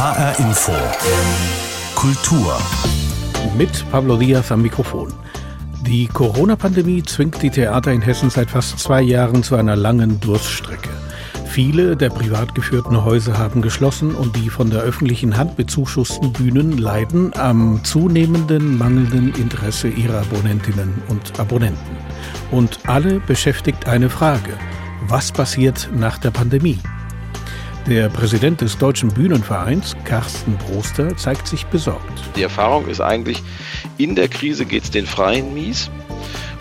HR Info Kultur mit Pablo Diaz am Mikrofon. Die Corona-Pandemie zwingt die Theater in Hessen seit fast 2 Jahren zu einer langen Durststrecke. Viele der privat geführten Häuser haben geschlossen und die von der öffentlichen Hand bezuschussten Bühnen leiden am zunehmenden mangelnden Interesse ihrer Abonnentinnen und Abonnenten. Und alle beschäftigt eine Frage: Was passiert nach der Pandemie? Der Präsident des Deutschen Bühnenvereins, Carsten Brosda, zeigt sich besorgt. Die Erfahrung ist eigentlich, in der Krise geht es den Freien mies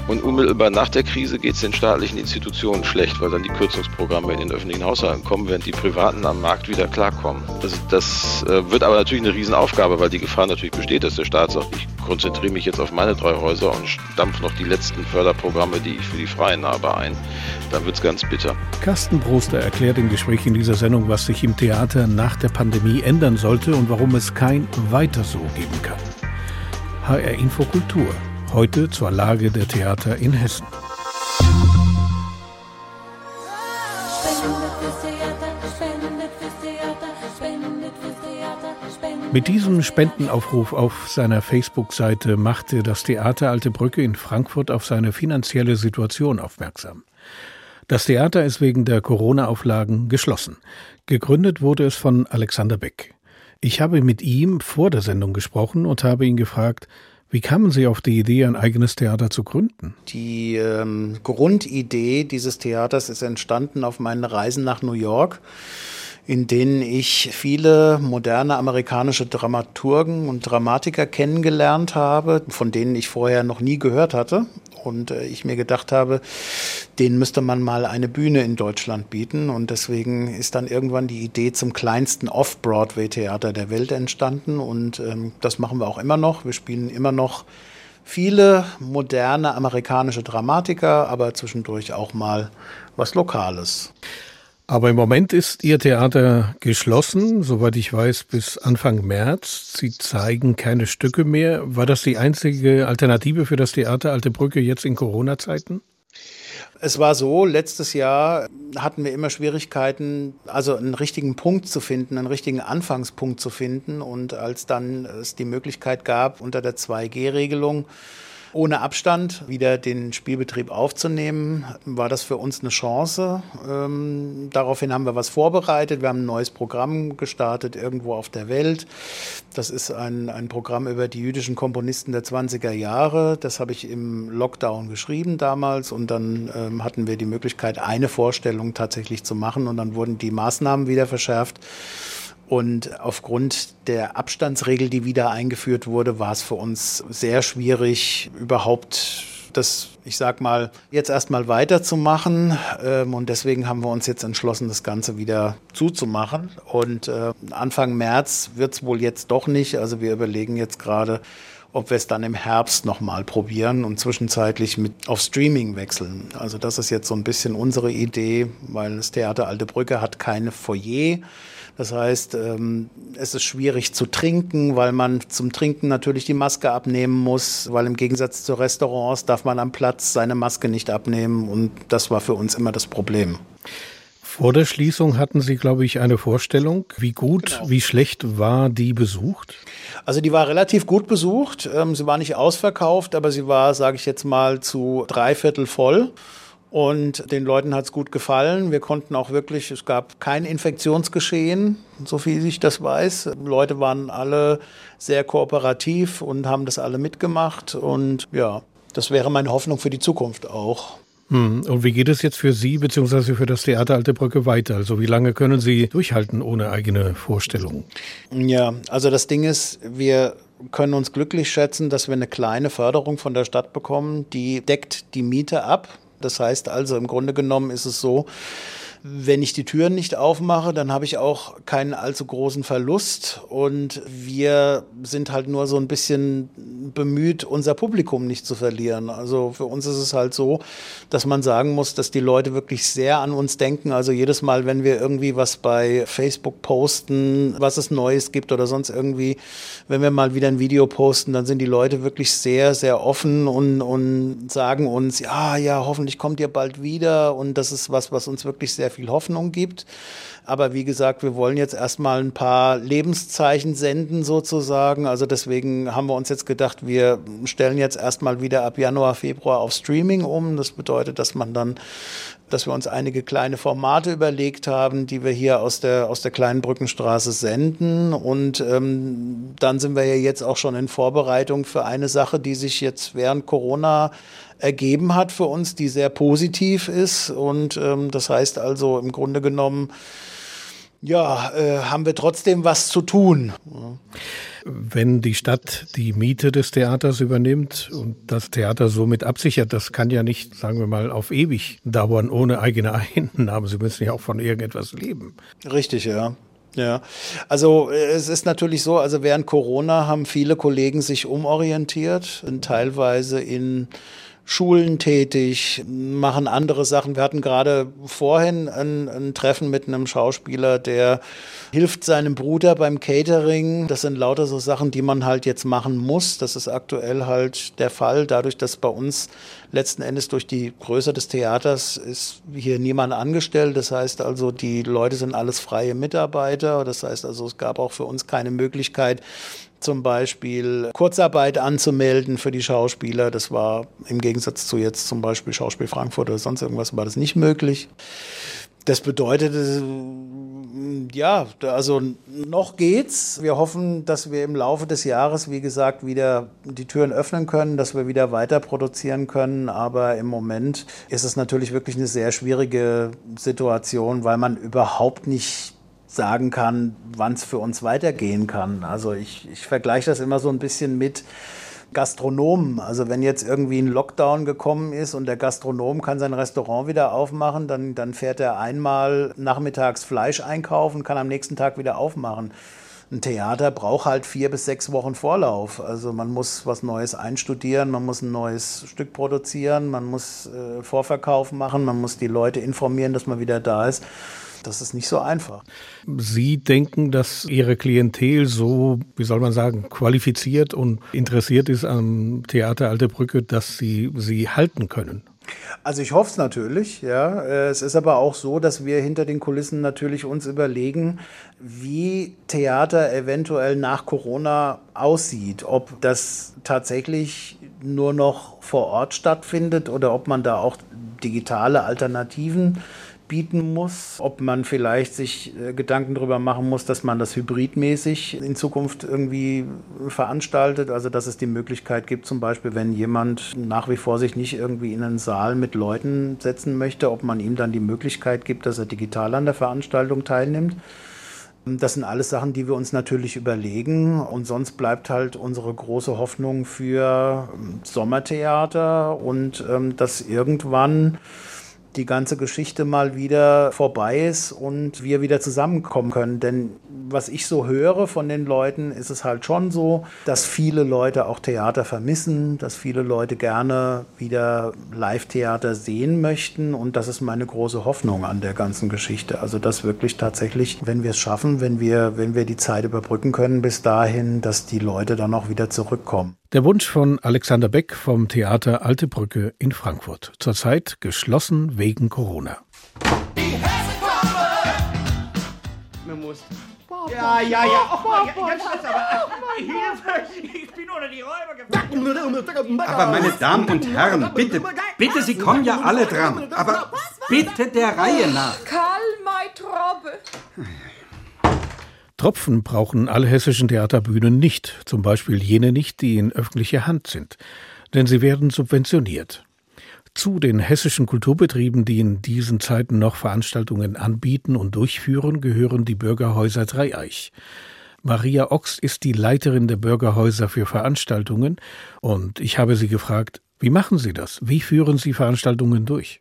und unmittelbar nach der Krise geht es den staatlichen Institutionen schlecht, weil dann die Kürzungsprogramme in den öffentlichen Haushalten kommen, während die Privaten am Markt wieder klarkommen. Das wird aber natürlich eine Riesenaufgabe, weil die Gefahr natürlich besteht, dass der Staat sagt, ich konzentriere mich jetzt auf meine 3 Häuser und stampfe noch die letzten Förderprogramme, die ich für die Freien habe, ein. Dann wird's ganz bitter. Carsten Brosda erklärt im Gespräch in dieser Sendung, was sich im Theater nach der Pandemie ändern sollte und warum es kein Weiter so geben kann. HR Info Kultur. Heute zur Lage der Theater in Hessen. Mit diesem Spendenaufruf auf seiner Facebook-Seite machte das Theater Alte Brücke in Frankfurt auf seine finanzielle Situation aufmerksam. Das Theater ist wegen der Corona-Auflagen geschlossen. Gegründet wurde es von Alexander Beck. Ich habe mit ihm vor der Sendung gesprochen und habe ihn gefragt, wie kamen Sie auf die Idee, ein eigenes Theater zu gründen? Die Grundidee dieses Theaters ist entstanden auf meinen Reisen nach New York, in denen ich viele moderne amerikanische Dramaturgen und Dramatiker kennengelernt habe, von denen ich vorher noch nie gehört hatte. Und ich mir gedacht habe, denen müsste man mal eine Bühne in Deutschland bieten. Und deswegen ist dann irgendwann die Idee zum kleinsten Off-Broadway-Theater der Welt entstanden. Und das machen wir auch immer noch. Wir spielen immer noch viele moderne amerikanische Dramatiker, aber zwischendurch auch mal was Lokales. Aber im Moment ist Ihr Theater geschlossen, soweit ich weiß, bis Anfang März. Sie zeigen keine Stücke mehr. War das die einzige Alternative für das Theater Alte Brücke jetzt in Corona-Zeiten? Es war so, letztes Jahr hatten wir immer Schwierigkeiten, also einen richtigen Punkt zu finden, einen richtigen Anfangspunkt zu finden. Und als dann es die Möglichkeit gab, unter der 2G-Regelung ohne Abstand wieder den Spielbetrieb aufzunehmen, war das für uns eine Chance. Daraufhin haben wir was vorbereitet. Wir haben ein neues Programm gestartet, irgendwo auf der Welt. Das ist ein Programm über die jüdischen Komponisten der 20er Jahre. Das habe ich im Lockdown geschrieben damals. Und dann hatten wir die Möglichkeit, eine Vorstellung tatsächlich zu machen. Und dann wurden die Maßnahmen wieder verschärft. Und aufgrund der Abstandsregel, die wieder eingeführt wurde, war es für uns sehr schwierig, überhaupt das, ich sag mal, jetzt erstmal weiterzumachen. Und deswegen haben wir uns jetzt entschlossen, das Ganze wieder zuzumachen. Und Anfang März wird es wohl jetzt doch nicht. Also wir überlegen jetzt gerade, ob wir es dann im Herbst nochmal probieren und zwischenzeitlich mit auf Streaming wechseln. Also das ist jetzt so ein bisschen unsere Idee, weil das Theater Alte Brücke hat keine Foyer. Das heißt, es ist schwierig zu trinken, weil man zum Trinken natürlich die Maske abnehmen muss, weil im Gegensatz zu Restaurants darf man am Platz seine Maske nicht abnehmen und das war für uns immer das Problem. Vor der Schließung hatten Sie, glaube ich, eine Vorstellung. Wie gut, genau. Wie schlecht war die besucht? Also die war relativ gut besucht. Sie war nicht ausverkauft, aber sie war, sage ich jetzt mal, zu 3/4 voll. Und den Leuten hat's gut gefallen. Wir konnten auch wirklich, es gab kein Infektionsgeschehen, so viel ich das weiß. Leute waren alle sehr kooperativ und haben das alle mitgemacht. Und ja, das wäre meine Hoffnung für die Zukunft auch. Und wie geht es jetzt für Sie bzw. für das Theater Alte Brücke weiter? Also wie lange können Sie durchhalten ohne eigene Vorstellung? Ja, also das Ding ist, wir können uns glücklich schätzen, dass wir eine kleine Förderung von der Stadt bekommen. Die deckt die Miete ab. Das heißt also, im Grunde genommen ist es so, wenn ich die Türen nicht aufmache, dann habe ich auch keinen allzu großen Verlust und wir sind halt nur so ein bisschen bemüht, unser Publikum nicht zu verlieren. Also für uns ist es halt so, dass man sagen muss, dass die Leute wirklich sehr an uns denken. Also jedes Mal, wenn wir irgendwie was bei Facebook posten, was es Neues gibt oder sonst irgendwie, wenn wir mal wieder ein Video posten, dann sind die Leute wirklich sehr, sehr offen und sagen uns, ja, hoffentlich kommt ihr bald wieder und das ist was, was uns wirklich sehr sehr viel Hoffnung gibt. Aber wie gesagt, wir wollen jetzt erstmal ein paar Lebenszeichen senden sozusagen. Also deswegen haben wir uns jetzt gedacht, wir stellen jetzt erstmal wieder ab Januar, Februar auf Streaming um. Das bedeutet, dass wir uns einige kleine Formate überlegt haben, die wir hier aus der kleinen Brückenstraße senden. Und dann sind wir ja jetzt auch schon in Vorbereitung für eine Sache, die sich jetzt während Corona ergeben hat für uns, die sehr positiv ist. Und das heißt also im Grunde genommen, ja, haben wir trotzdem was zu tun. Wenn die Stadt die Miete des Theaters übernimmt und das Theater somit absichert, das kann ja nicht, sagen wir mal, auf ewig dauern ohne eigene Einnahmen. Sie müssen ja auch von irgendetwas leben. Richtig, ja. Ja, also es ist natürlich so, also während Corona haben viele Kollegen sich umorientiert, sind teilweise in Schulen tätig, machen andere Sachen. Wir hatten gerade vorhin ein Treffen mit einem Schauspieler, der hilft seinem Bruder beim Catering. Das sind lauter so Sachen, die man halt jetzt machen muss. Das ist aktuell halt der Fall. Dadurch, dass bei uns letzten Endes durch die Größe des Theaters ist hier niemand angestellt. Das heißt also, die Leute sind alles freie Mitarbeiter. Das heißt also, es gab auch für uns keine Möglichkeit, zum Beispiel Kurzarbeit anzumelden für die Schauspieler. Das war im Gegensatz zu jetzt zum Beispiel Schauspiel Frankfurt oder sonst irgendwas, war das nicht möglich. Das bedeutet, ja, also noch geht's. Wir hoffen, dass wir im Laufe des Jahres, wie gesagt, wieder die Türen öffnen können, dass wir wieder weiter produzieren können. Aber im Moment ist es natürlich wirklich eine sehr schwierige Situation, weil man überhaupt nicht sagen kann, wann es für uns weitergehen kann. Also ich vergleiche das immer so ein bisschen mit Gastronomen. Also wenn jetzt irgendwie ein Lockdown gekommen ist und der Gastronom kann sein Restaurant wieder aufmachen, dann fährt er einmal nachmittags Fleisch einkaufen, kann am nächsten Tag wieder aufmachen. Ein Theater braucht halt 4 bis 6 Wochen Vorlauf. Also man muss was Neues einstudieren, man muss ein neues Stück produzieren, man muss Vorverkauf machen, man muss die Leute informieren, dass man wieder da ist. Das ist nicht so einfach. Sie denken, dass Ihre Klientel so, wie soll man sagen, qualifiziert und interessiert ist am Theater Alte Brücke, dass Sie halten können? Also ich hoffe es natürlich, ja. Es ist aber auch so, dass wir hinter den Kulissen natürlich uns überlegen, wie Theater eventuell nach Corona aussieht. Ob das tatsächlich nur noch vor Ort stattfindet oder ob man da auch digitale Alternativen bieten muss, ob man vielleicht sich Gedanken darüber machen muss, dass man das hybridmäßig in Zukunft irgendwie veranstaltet, also dass es die Möglichkeit gibt, zum Beispiel, wenn jemand nach wie vor sich nicht irgendwie in einen Saal mit Leuten setzen möchte, ob man ihm dann die Möglichkeit gibt, dass er digital an der Veranstaltung teilnimmt. Das sind alles Sachen, die wir uns natürlich überlegen. Und sonst bleibt halt unsere große Hoffnung für Sommertheater und dass irgendwann die ganze Geschichte mal wieder vorbei ist und wir wieder zusammenkommen können. Denn was ich so höre von den Leuten, ist es halt schon so, dass viele Leute auch Theater vermissen, dass viele Leute gerne wieder Live-Theater sehen möchten. Und das ist meine große Hoffnung an der ganzen Geschichte. Also dass wirklich tatsächlich, wenn wir es schaffen, wenn wir die Zeit überbrücken können bis dahin, dass die Leute dann auch wieder zurückkommen. Der Wunsch von Alexander Beck vom Theater Alte Brücke in Frankfurt. Zurzeit geschlossen wegen Corona. Man muss. Ich bin unter die Räuber gefallen. Aber meine Damen und Herren, bitte, Sie kommen ja alle dran. Aber bitte der Reihe nach. Karl, mein Trobbe. Tropfen brauchen alle hessischen Theaterbühnen nicht, zum Beispiel jene nicht, die in öffentlicher Hand sind, denn sie werden subventioniert. Zu den hessischen Kulturbetrieben, die in diesen Zeiten noch Veranstaltungen anbieten und durchführen, gehören die Bürgerhäuser Dreieich. Maria Ochs ist die Leiterin der Bürgerhäuser für Veranstaltungen und ich habe sie gefragt, wie machen Sie das? Wie führen Sie Veranstaltungen durch?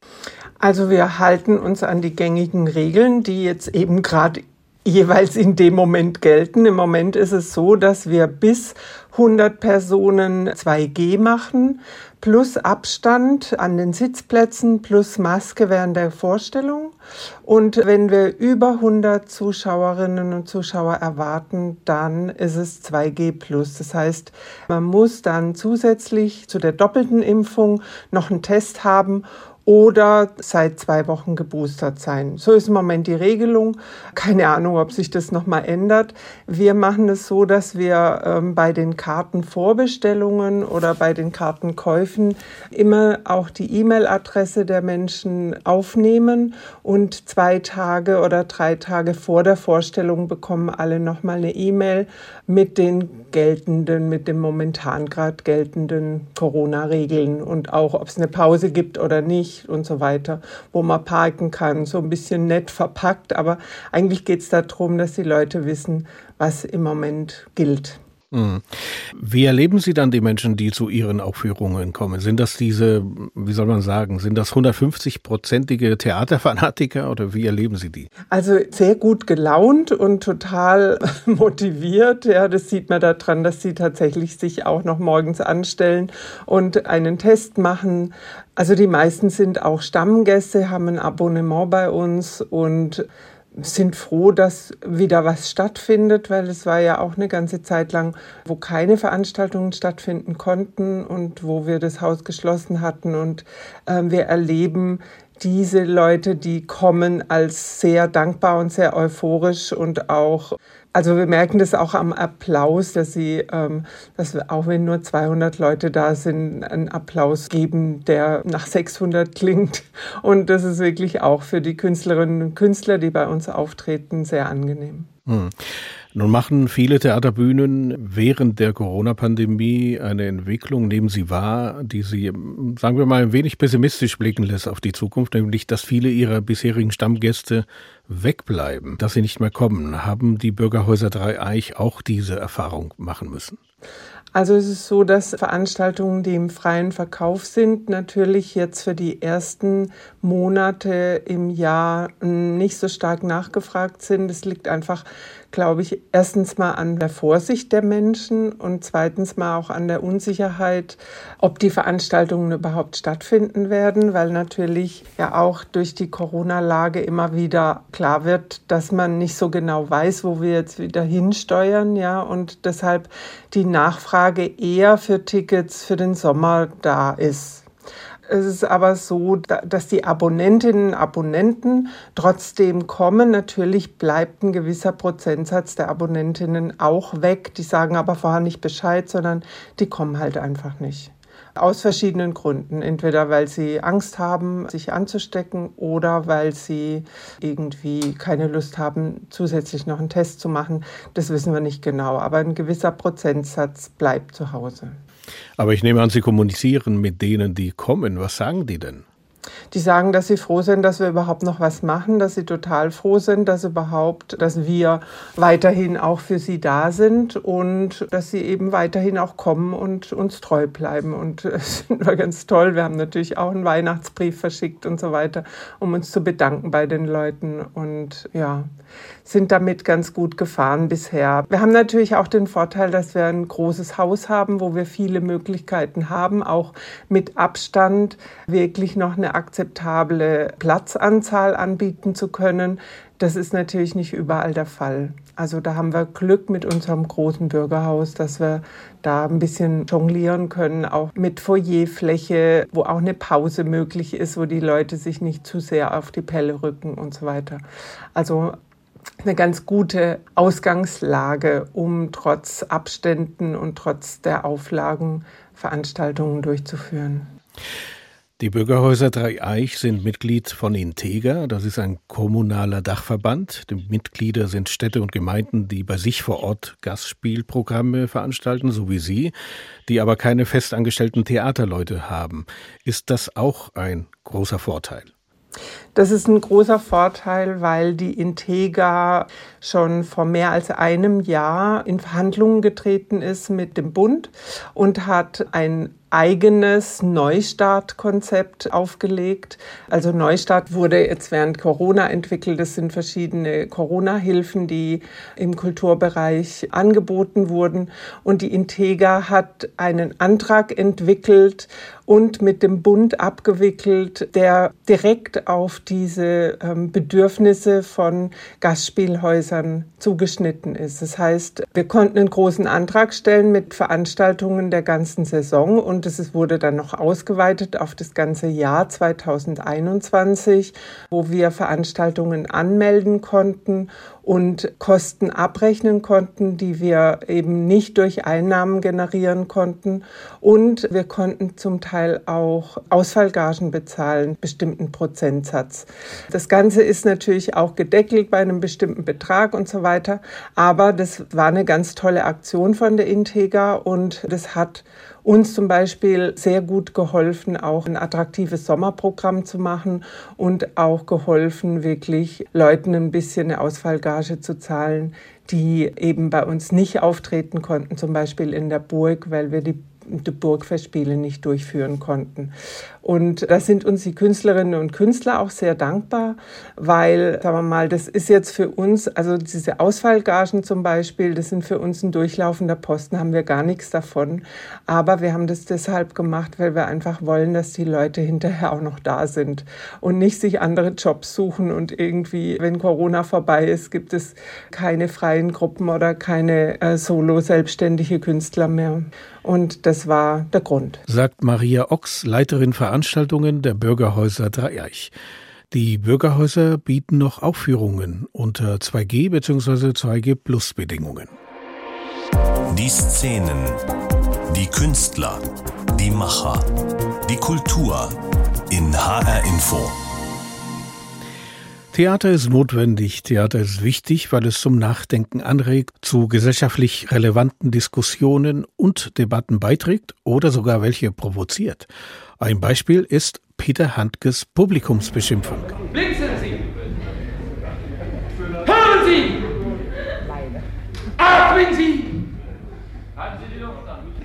Also wir halten uns an die gängigen Regeln, die jetzt eben gerade jeweils in dem Moment gelten. Im Moment ist es so, dass wir bis 100 Personen 2G machen, plus Abstand an den Sitzplätzen, plus Maske während der Vorstellung. Und wenn wir über 100 Zuschauerinnen und Zuschauer erwarten, dann ist es 2G+. Das heißt, man muss dann zusätzlich zu der doppelten Impfung noch einen Test haben oder seit 2 Wochen geboostert sein. So ist im Moment die Regelung. Keine Ahnung, ob sich das nochmal ändert. Wir machen es so, dass wir bei den Kartenvorbestellungen oder bei den Kartenkäufen immer auch die E-Mail-Adresse der Menschen aufnehmen und 2 Tage oder 3 Tage vor der Vorstellung bekommen alle nochmal eine E-Mail mit den geltenden, mit dem momentan gerade geltenden Corona-Regeln und auch, ob es eine Pause gibt oder nicht. Und so weiter, wo man parken kann, so ein bisschen nett verpackt. Aber eigentlich geht es darum, dass die Leute wissen, was im Moment gilt. Hm. Wie erleben Sie dann die Menschen, die zu Ihren Aufführungen kommen? Sind das diese, wie soll man sagen, sind das 150-prozentige Theaterfanatiker oder wie erleben Sie die? Also sehr gut gelaunt und total motiviert. Ja, das sieht man daran, dass sie tatsächlich sich auch noch morgens anstellen und einen Test machen. Also die meisten sind auch Stammgäste, haben ein Abonnement bei uns und sind froh, dass wieder was stattfindet, weil es war ja auch eine ganze Zeit lang, wo keine Veranstaltungen stattfinden konnten und wo wir das Haus geschlossen hatten. Und wir erleben diese Leute, die kommen, als sehr dankbar und sehr euphorisch und auch, also wir merken das auch am Applaus, dass sie, dass wir, auch wenn nur 200 Leute da sind, einen Applaus geben, der nach 600 klingt. Und das ist wirklich auch für die Künstlerinnen und Künstler, die bei uns auftreten, sehr angenehm. Hm. Nun machen viele Theaterbühnen während der Corona-Pandemie eine Entwicklung, nehmen Sie wahr, die Sie, sagen wir mal, ein wenig pessimistisch blicken lässt auf die Zukunft, nämlich, dass viele Ihrer bisherigen Stammgäste wegbleiben, dass sie nicht mehr kommen. Haben die Bürgerhäuser Dreieich auch diese Erfahrung machen müssen? Also es ist so, dass Veranstaltungen, die im freien Verkauf sind, natürlich jetzt für die ersten Monate im Jahr nicht so stark nachgefragt sind. Das liegt einfach, glaube ich, erstens mal an der Vorsicht der Menschen und zweitens mal auch an der Unsicherheit, ob die Veranstaltungen überhaupt stattfinden werden, weil natürlich ja auch durch die Corona-Lage immer wieder klar wird, dass man nicht so genau weiß, wo wir jetzt wieder hinsteuern, ja, und deshalb die Nachfrage eher für Tickets für den Sommer da ist. Es ist aber so, dass die Abonnentinnen und Abonnenten trotzdem kommen. Natürlich bleibt ein gewisser Prozentsatz der Abonnentinnen auch weg. Die sagen aber vorher nicht Bescheid, sondern die kommen halt einfach nicht. Aus verschiedenen Gründen. Entweder weil sie Angst haben, sich anzustecken oder weil sie irgendwie keine Lust haben, zusätzlich noch einen Test zu machen. Das wissen wir nicht genau, aber ein gewisser Prozentsatz bleibt zu Hause. Aber ich nehme an, Sie kommunizieren mit denen, die kommen. Was sagen die denn? Die sagen, dass sie froh sind, dass wir überhaupt noch was machen, dass sie total froh sind, dass wir weiterhin auch für sie da sind und dass sie eben weiterhin auch kommen und uns treu bleiben. Und das finden wir ganz toll. Wir haben natürlich auch einen Weihnachtsbrief verschickt und so weiter, um uns zu bedanken bei den Leuten und ja, sind damit ganz gut gefahren bisher. Wir haben natürlich auch den Vorteil, dass wir ein großes Haus haben, wo wir viele Möglichkeiten haben, auch mit Abstand wirklich noch eine akzeptable Platzanzahl anbieten zu können. Das ist natürlich nicht überall der Fall. Also da haben wir Glück mit unserem großen Bürgerhaus, dass wir da ein bisschen jonglieren können, auch mit Foyerfläche, wo auch eine Pause möglich ist, wo die Leute sich nicht zu sehr auf die Pelle rücken und so weiter. Also eine ganz gute Ausgangslage, um trotz Abständen und trotz der Auflagen Veranstaltungen durchzuführen. Die Bürgerhäuser Dreieich sind Mitglied von Intega, das ist ein kommunaler Dachverband. Die Mitglieder sind Städte und Gemeinden, die bei sich vor Ort Gastspielprogramme veranstalten, so wie Sie, die aber keine festangestellten Theaterleute haben. Ist das auch ein großer Vorteil? Das ist ein großer Vorteil, weil die Intega schon vor mehr als einem Jahr in Verhandlungen getreten ist mit dem Bund und hat ein eigenes Neustartkonzept aufgelegt. Also Neustart wurde jetzt während Corona entwickelt. Das sind verschiedene Corona-Hilfen, die im Kulturbereich angeboten wurden. Und die Intega hat einen Antrag entwickelt und mit dem Bund abgewickelt, der direkt auf diese Bedürfnisse von Gastspielhäusern zugeschnitten ist. Das heißt, wir konnten einen großen Antrag stellen mit Veranstaltungen der ganzen Saison und und das wurde dann noch ausgeweitet auf das ganze Jahr 2021, wo wir Veranstaltungen anmelden konnten und Kosten abrechnen konnten, die wir eben nicht durch Einnahmen generieren konnten. Und wir konnten zum Teil auch Ausfallgagen bezahlen, bestimmten Prozentsatz. Das Ganze ist natürlich auch gedeckelt bei einem bestimmten Betrag und so weiter. Aber das war eine ganz tolle Aktion von der Intega und das hat uns zum Beispiel sehr gut geholfen, auch ein attraktives Sommerprogramm zu machen und auch geholfen, wirklich Leuten ein bisschen eine Ausfallgage zu zahlen, die eben bei uns nicht auftreten konnten, zum Beispiel in der Burg, weil wir die Burgfestspiele nicht durchführen konnten. Und da sind uns die Künstlerinnen und Künstler auch sehr dankbar, weil, sagen wir mal, das ist jetzt für uns, also diese Ausfallgagen zum Beispiel, das sind für uns ein durchlaufender Posten, haben wir gar nichts davon. Aber wir haben das deshalb gemacht, weil wir einfach wollen, dass die Leute hinterher auch noch da sind und nicht sich andere Jobs suchen und irgendwie, wenn Corona vorbei ist, gibt es keine freien Gruppen oder keine solo-selbstständige Künstler mehr. Und das war der Grund. Sagt Maria Ochs, Leiterin Veranstaltungen der Bürgerhäuser Dreieich. Die Bürgerhäuser bieten noch Aufführungen unter 2G bzw. 2G-Plus-Bedingungen. Die Szenen, die Künstler, die Macher, die Kultur in HR Info. Theater ist notwendig, Theater ist wichtig, weil es zum Nachdenken anregt, zu gesellschaftlich relevanten Diskussionen und Debatten beiträgt oder sogar welche provoziert. Ein Beispiel ist Peter Handkes Publikumsbeschimpfung. Blinzeln Sie! Hören Sie! Atmen Sie!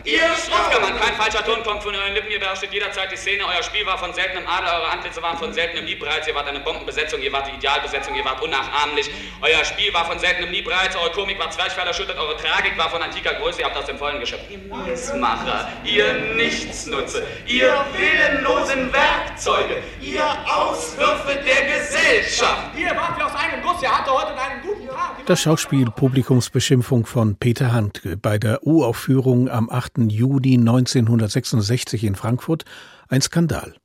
Ihr Strafkammern, kein falscher Ton kommt von euren Lippen, ihr beherrschtet jederzeit die Szene, euer Spiel war von seltenem Adel, eure Antlitze waren von seltenem Liebreiz, ihr wart eine Bombenbesetzung, ihr wart die Idealbesetzung, ihr wart unnachahmlich, euer Spiel war von seltenem Liebreiz, eure Komik war zwerchfellerschüttet, eure Tragik war von antiker Größe, ihr habt aus dem Vollen geschöpft. Ihr Missmacher, ihr Nichtsnutze, ihr willenlosen Werkzeuge, ihr Auswürfe der Gesellschaft. Ihr wart wie aus einem Guss, ihr hatte heute einen guten Tag. Das Schauspiel Publikumsbeschimpfung von Peter Handke bei der Uraufführung am 8. Juni 1966 in Frankfurt, ein Skandal.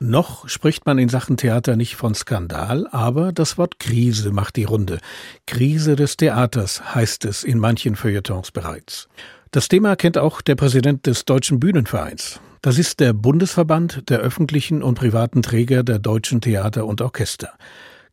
Noch spricht man in Sachen Theater nicht von Skandal, aber das Wort Krise macht die Runde. Krise des Theaters heißt es in manchen Feuilletons bereits. Das Thema kennt auch der Präsident des Deutschen Bühnenvereins. Das ist der Bundesverband der öffentlichen und privaten Träger der deutschen Theater und Orchester.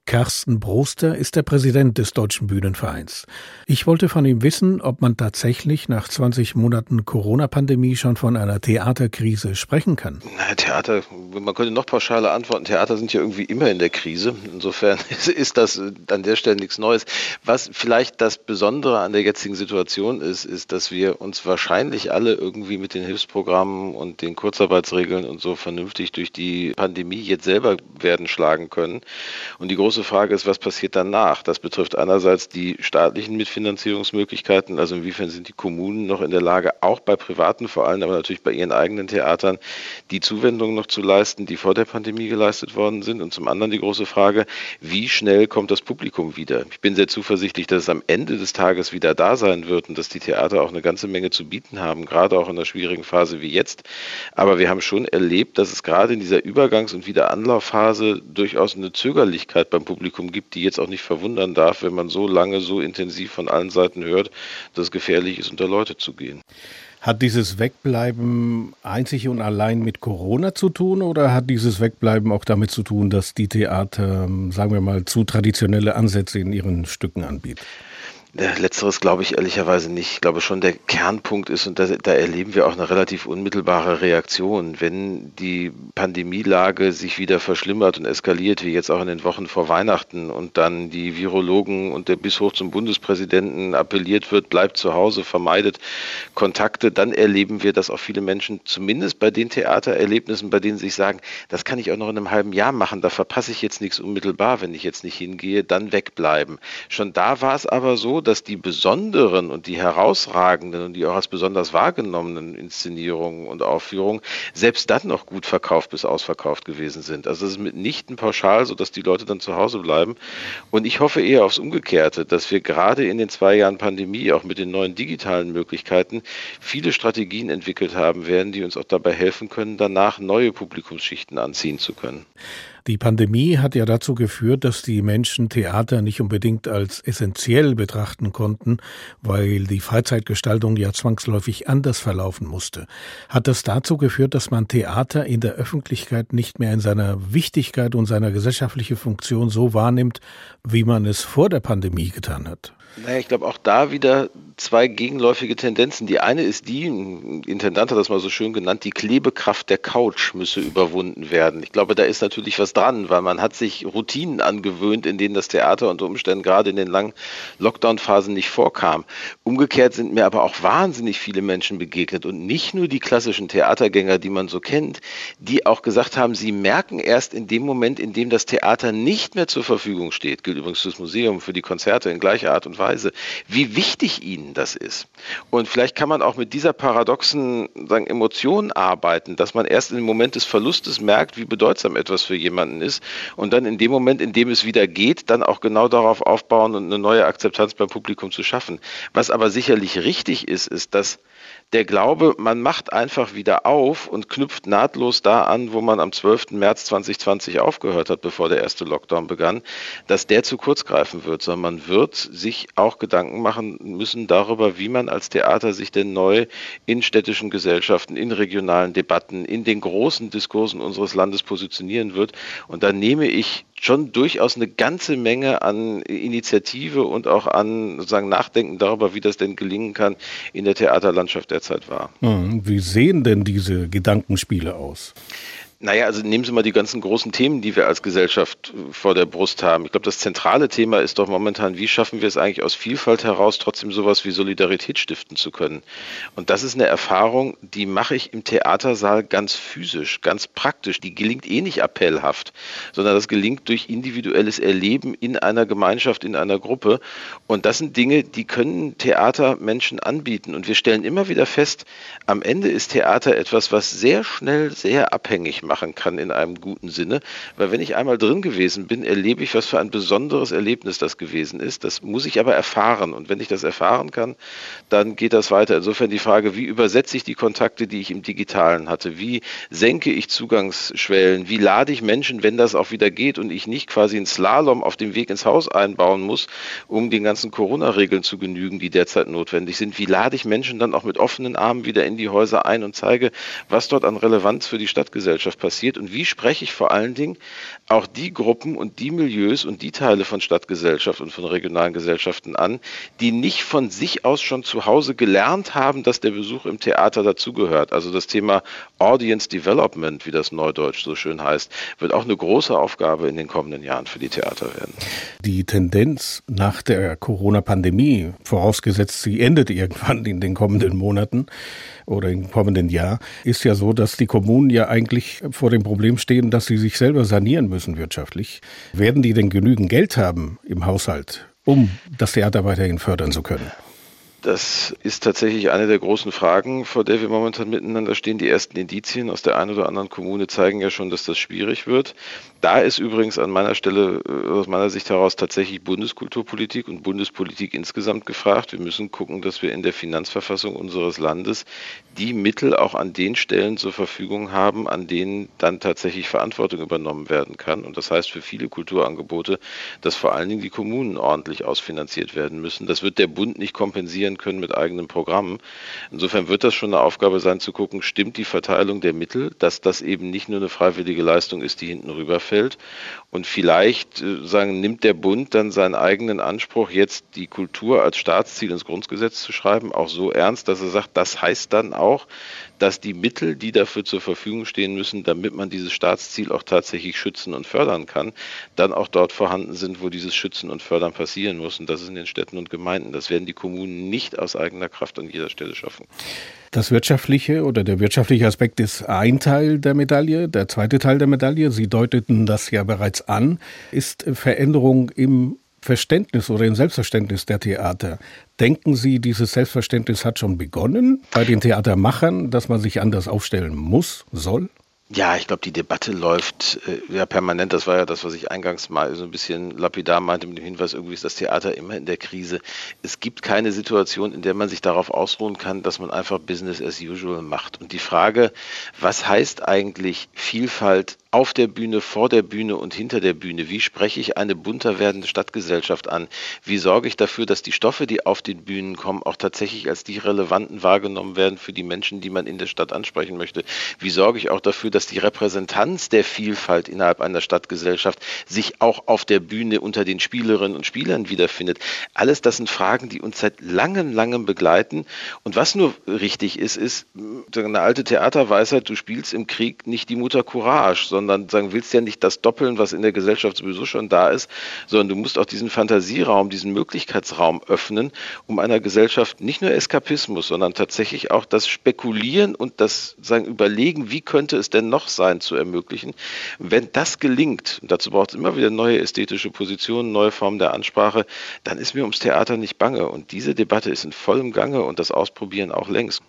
Carsten Brosda ist der Präsident des Deutschen Bühnenvereins. Ich wollte von ihm wissen, ob man tatsächlich nach 20 Monaten Corona-Pandemie schon von einer Theaterkrise sprechen kann. Na, Theater, man könnte noch pauschaler antworten. Theater sind ja irgendwie immer in der Krise. Insofern ist das an der Stelle nichts Neues. Was vielleicht das Besondere an der jetzigen Situation ist, ist, dass wir uns wahrscheinlich alle irgendwie mit den Hilfsprogrammen und den Kurzarbeitsregeln und so vernünftig durch die Pandemie jetzt selber werden schlagen können. Und die große Frage ist, was passiert danach? Das betrifft einerseits die staatlichen Mitfinanzierungsmöglichkeiten, also inwiefern sind die Kommunen noch in der Lage, auch bei privaten vor allem, aber natürlich bei ihren eigenen Theatern, die Zuwendungen noch zu leisten, die vor der Pandemie geleistet worden sind. Und zum anderen die große Frage, wie schnell kommt das Publikum wieder? Ich bin sehr zuversichtlich, dass es am Ende des Tages wieder da sein wird und dass die Theater auch eine ganze Menge zu bieten haben, gerade auch in einer schwierigen Phase wie jetzt. Aber wir haben schon erlebt, dass es gerade in dieser Übergangs- und Wiederanlaufphase durchaus eine Zögerlichkeit beim Publikum gibt, die jetzt auch nicht verwundern darf, wenn man so lange, so intensiv von allen Seiten hört, dass es gefährlich ist, unter Leute zu gehen. Hat dieses Wegbleiben einzig und allein mit Corona zu tun oder hat dieses Wegbleiben auch damit zu tun, dass die Theater, sagen wir mal, zu traditionelle Ansätze in ihren Stücken anbieten? Letzteres glaube ich ehrlicherweise nicht. Ich glaube schon, der Kernpunkt ist, und da erleben wir auch eine relativ unmittelbare Reaktion, wenn die Pandemielage sich wieder verschlimmert und eskaliert, wie jetzt auch in den Wochen vor Weihnachten und dann die Virologen und der bis hoch zum Bundespräsidenten appelliert wird, bleibt zu Hause, vermeidet Kontakte, dann erleben wir, dass auch viele Menschen zumindest bei den Theatererlebnissen, bei denen sie sich sagen, das kann ich auch noch in einem halben Jahr machen, da verpasse ich jetzt nichts unmittelbar, wenn ich jetzt nicht hingehe, dann wegbleiben. Schon da war es aber so, so, dass die besonderen und die herausragenden und die auch als besonders wahrgenommenen Inszenierungen und Aufführungen selbst dann noch gut verkauft bis ausverkauft gewesen sind. Also es ist mitnichten pauschal so, dass die Leute dann zu Hause bleiben. Und ich hoffe eher aufs Umgekehrte, dass wir gerade in den 2 Jahren Pandemie auch mit den neuen digitalen Möglichkeiten viele Strategien entwickelt haben werden, die uns auch dabei helfen können, danach neue Publikumsschichten anziehen zu können. Die Pandemie hat ja dazu geführt, dass die Menschen Theater nicht unbedingt als essentiell betrachten konnten, weil die Freizeitgestaltung ja zwangsläufig anders verlaufen musste. Hat das dazu geführt, dass man Theater in der Öffentlichkeit nicht mehr in seiner Wichtigkeit und seiner gesellschaftlichen Funktion so wahrnimmt, wie man es vor der Pandemie getan hat? Naja, ich glaube auch da wieder 2 gegenläufige Tendenzen. Die eine ist die, ein Intendant hat das mal so schön genannt, die Klebekraft der Couch müsse überwunden werden. Ich glaube, da ist natürlich was dran, weil man hat sich Routinen angewöhnt, in denen das Theater unter Umständen gerade in den langen Lockdown-Phasen nicht vorkam. Umgekehrt sind mir aber auch wahnsinnig viele Menschen begegnet und nicht nur die klassischen Theatergänger, die man so kennt, die auch gesagt haben, sie merken erst in dem Moment, in dem das Theater nicht mehr zur Verfügung steht, gilt übrigens fürs Museum, für die Konzerte in gleicher Art und Weise, wie wichtig ihnen das ist. Und vielleicht kann man auch mit dieser paradoxen Emotion arbeiten, dass man erst im Moment des Verlustes merkt, wie bedeutsam etwas für jemanden ist und dann in dem Moment, in dem es wieder geht, dann auch genau darauf aufbauen und eine neue Akzeptanz beim Publikum zu schaffen. Was aber sicherlich richtig ist, ist, dass der Glaube, man macht einfach wieder auf und knüpft nahtlos da an, wo man am 12. März 2020 aufgehört hat, bevor der erste Lockdown begann, dass der zu kurz greifen wird, sondern man wird sich auch Gedanken machen müssen darüber, wie man als Theater sich denn neu in städtischen Gesellschaften, in regionalen Debatten, in den großen Diskursen unseres Landes positionieren wird. Und da nehme ich schon durchaus eine ganze Menge an Initiative und auch an sozusagen Nachdenken darüber, wie das denn gelingen kann, in der Theaterlandschaft derzeit war. Wie sehen denn diese Gedankenspiele aus? Naja, also nehmen Sie mal die ganzen großen Themen, die wir als Gesellschaft vor der Brust haben. Ich glaube, das zentrale Thema ist doch momentan, wie schaffen wir es eigentlich aus Vielfalt heraus, trotzdem sowas wie Solidarität stiften zu können. Und das ist eine Erfahrung, die mache ich im Theatersaal ganz physisch, ganz praktisch. Die gelingt eh nicht appellhaft, sondern das gelingt durch individuelles Erleben in einer Gemeinschaft, in einer Gruppe. Und das sind Dinge, die können Theater Menschen anbieten. Und wir stellen immer wieder fest, am Ende ist Theater etwas, was sehr schnell sehr abhängig machen kann in einem guten Sinne, weil wenn ich einmal drin gewesen bin, erlebe ich, was für ein besonderes Erlebnis das gewesen ist. Das muss ich aber erfahren und wenn ich das erfahren kann, dann geht das weiter. Insofern die Frage, wie übersetze ich die Kontakte, die ich im Digitalen hatte? Wie senke ich Zugangsschwellen? Wie lade ich Menschen, wenn das auch wieder geht und ich nicht quasi einen Slalom auf dem Weg ins Haus einbauen muss, um den ganzen Corona-Regeln zu genügen, die derzeit notwendig sind? Wie lade ich Menschen dann auch mit offenen Armen wieder in die Häuser ein und zeige, was dort an Relevanz für die Stadtgesellschaft passiert und wie spreche ich vor allen Dingen auch die Gruppen und die Milieus und die Teile von Stadtgesellschaft und von regionalen Gesellschaften an, die nicht von sich aus schon zu Hause gelernt haben, dass der Besuch im Theater dazugehört. Also das Thema Audience Development, wie das neudeutsch so schön heißt, wird auch eine große Aufgabe in den kommenden Jahren für die Theater werden. Die Tendenz nach der Corona-Pandemie, vorausgesetzt sie endet irgendwann in den kommenden Monaten oder im kommenden Jahr, ist ja so, dass die Kommunen ja eigentlich vor dem Problem stehen, dass sie sich selber sanieren müssen wirtschaftlich. Werden die denn genügend Geld haben im Haushalt, um das Theater weiterhin fördern zu können? Das ist tatsächlich eine der großen Fragen, vor der wir momentan miteinander stehen. Die ersten Indizien aus der einen oder anderen Kommune zeigen ja schon, dass das schwierig wird. Da ist übrigens an meiner Stelle, aus meiner Sicht heraus, tatsächlich Bundeskulturpolitik und Bundespolitik insgesamt gefragt. Wir müssen gucken, dass wir in der Finanzverfassung unseres Landes die Mittel auch an den Stellen zur Verfügung haben, an denen dann tatsächlich Verantwortung übernommen werden kann. Und das heißt für viele Kulturangebote, dass vor allen Dingen die Kommunen ordentlich ausfinanziert werden müssen. Das wird der Bund nicht kompensieren können mit eigenen Programmen. Insofern wird das schon eine Aufgabe sein, zu gucken, stimmt die Verteilung der Mittel, dass das eben nicht nur eine freiwillige Leistung ist, die hinten rüberfällt. Und vielleicht nimmt der Bund dann seinen eigenen Anspruch, jetzt die Kultur als Staatsziel ins Grundgesetz zu schreiben, auch so ernst, dass er sagt, das heißt dann auch, dass die Mittel, die dafür zur Verfügung stehen müssen, damit man dieses Staatsziel auch tatsächlich schützen und fördern kann, dann auch dort vorhanden sind, wo dieses Schützen und Fördern passieren muss. Und das ist in den Städten und Gemeinden. Das werden die Kommunen nicht aus eigener Kraft an jeder Stelle schaffen. Das wirtschaftliche oder der wirtschaftliche Aspekt ist ein Teil der Medaille. Der zweite Teil der Medaille, Sie deuteten das ja bereits an, ist Veränderung im Verständnis oder im Selbstverständnis der Theater? Denken Sie, dieses Selbstverständnis hat schon begonnen bei den Theatermachern, dass man sich anders aufstellen muss, soll? Ja, ich glaube, die Debatte läuft ja permanent. Das war ja das, was ich eingangs mal so ein bisschen lapidar meinte mit dem Hinweis, irgendwie ist das Theater immer in der Krise. Es gibt keine Situation, in der man sich darauf ausruhen kann, dass man einfach Business as usual macht. Und die Frage, was heißt eigentlich Vielfalt auf der Bühne, vor der Bühne und hinter der Bühne? Wie spreche ich eine bunter werdende Stadtgesellschaft an? Wie sorge ich dafür, dass die Stoffe, die auf den Bühnen kommen, auch tatsächlich als die relevanten wahrgenommen werden für die Menschen, die man in der Stadt ansprechen möchte? Wie sorge ich auch dafür, dass die Repräsentanz der Vielfalt innerhalb einer Stadtgesellschaft sich auch auf der Bühne unter den Spielerinnen und Spielern wiederfindet? Alles das sind Fragen, die uns seit langem begleiten. Und was nur richtig ist, ist eine alte Theaterweisheit: Du spielst im Krieg nicht die Mutter Courage, sondern willst ja nicht das doppeln, was in der Gesellschaft sowieso schon da ist, sondern du musst auch diesen Fantasieraum, diesen Möglichkeitsraum öffnen, um einer Gesellschaft nicht nur Eskapismus, sondern tatsächlich auch das Spekulieren und das Überlegen, wie könnte es denn noch sein, zu ermöglichen. Wenn das gelingt, und dazu braucht es immer wieder neue ästhetische Positionen, neue Formen der Ansprache, dann ist mir ums Theater nicht bange. Und diese Debatte ist in vollem Gange und das Ausprobieren auch längst.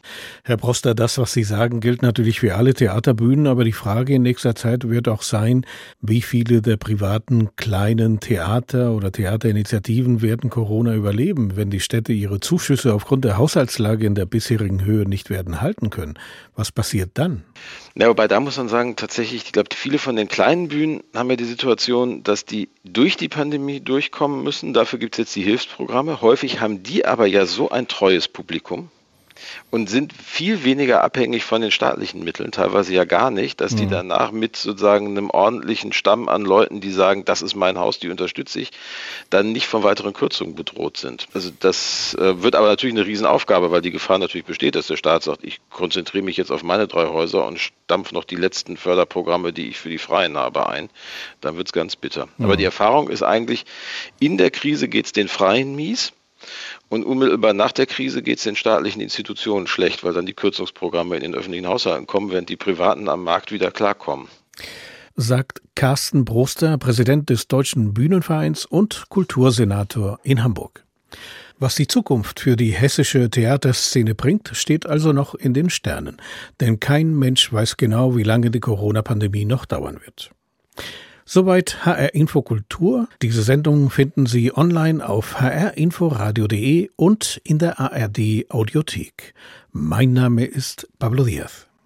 Herr Brosda, das, was Sie sagen, gilt natürlich für alle Theaterbühnen, aber die Frage in nächster Zeit wird auch sein, wie viele der privaten kleinen Theater oder Theaterinitiativen werden Corona überleben, wenn die Städte ihre Zuschüsse aufgrund der Haushaltslage in der bisherigen Höhe nicht werden halten können. Was passiert dann? Ja, wobei da muss man sagen, tatsächlich, ich glaube, viele von den kleinen Bühnen haben ja die Situation, dass die durch die Pandemie durchkommen müssen. Dafür gibt es jetzt die Hilfsprogramme. Häufig haben die aber ja so ein treues Publikum und sind viel weniger abhängig von den staatlichen Mitteln, teilweise ja gar nicht, dass die danach mit sozusagen einem ordentlichen Stamm an Leuten, die sagen, das ist mein Haus, die unterstütze ich, dann nicht von weiteren Kürzungen bedroht sind. Also das wird aber natürlich eine Riesenaufgabe, weil die Gefahr natürlich besteht, dass der Staat sagt, ich konzentriere mich jetzt auf meine drei Häuser und stampfe noch die letzten Förderprogramme, die ich für die Freien habe, ein. Dann wird es ganz bitter. Mhm. Aber die Erfahrung ist eigentlich, in der Krise geht es den Freien mies, und unmittelbar nach der Krise geht es den staatlichen Institutionen schlecht, weil dann die Kürzungsprogramme in den öffentlichen Haushalten kommen, während die Privaten am Markt wieder klarkommen. Sagt Carsten Brosda, Präsident des Deutschen Bühnenvereins und Kultursenator in Hamburg. Was die Zukunft für die hessische Theaterszene bringt, steht also noch in den Sternen. Denn kein Mensch weiß genau, wie lange die Corona-Pandemie noch dauern wird. Soweit HR Info Kultur. Diese Sendung finden Sie online auf hrinforadio.de und in der ARD Audiothek. Mein Name ist Pablo Diaz.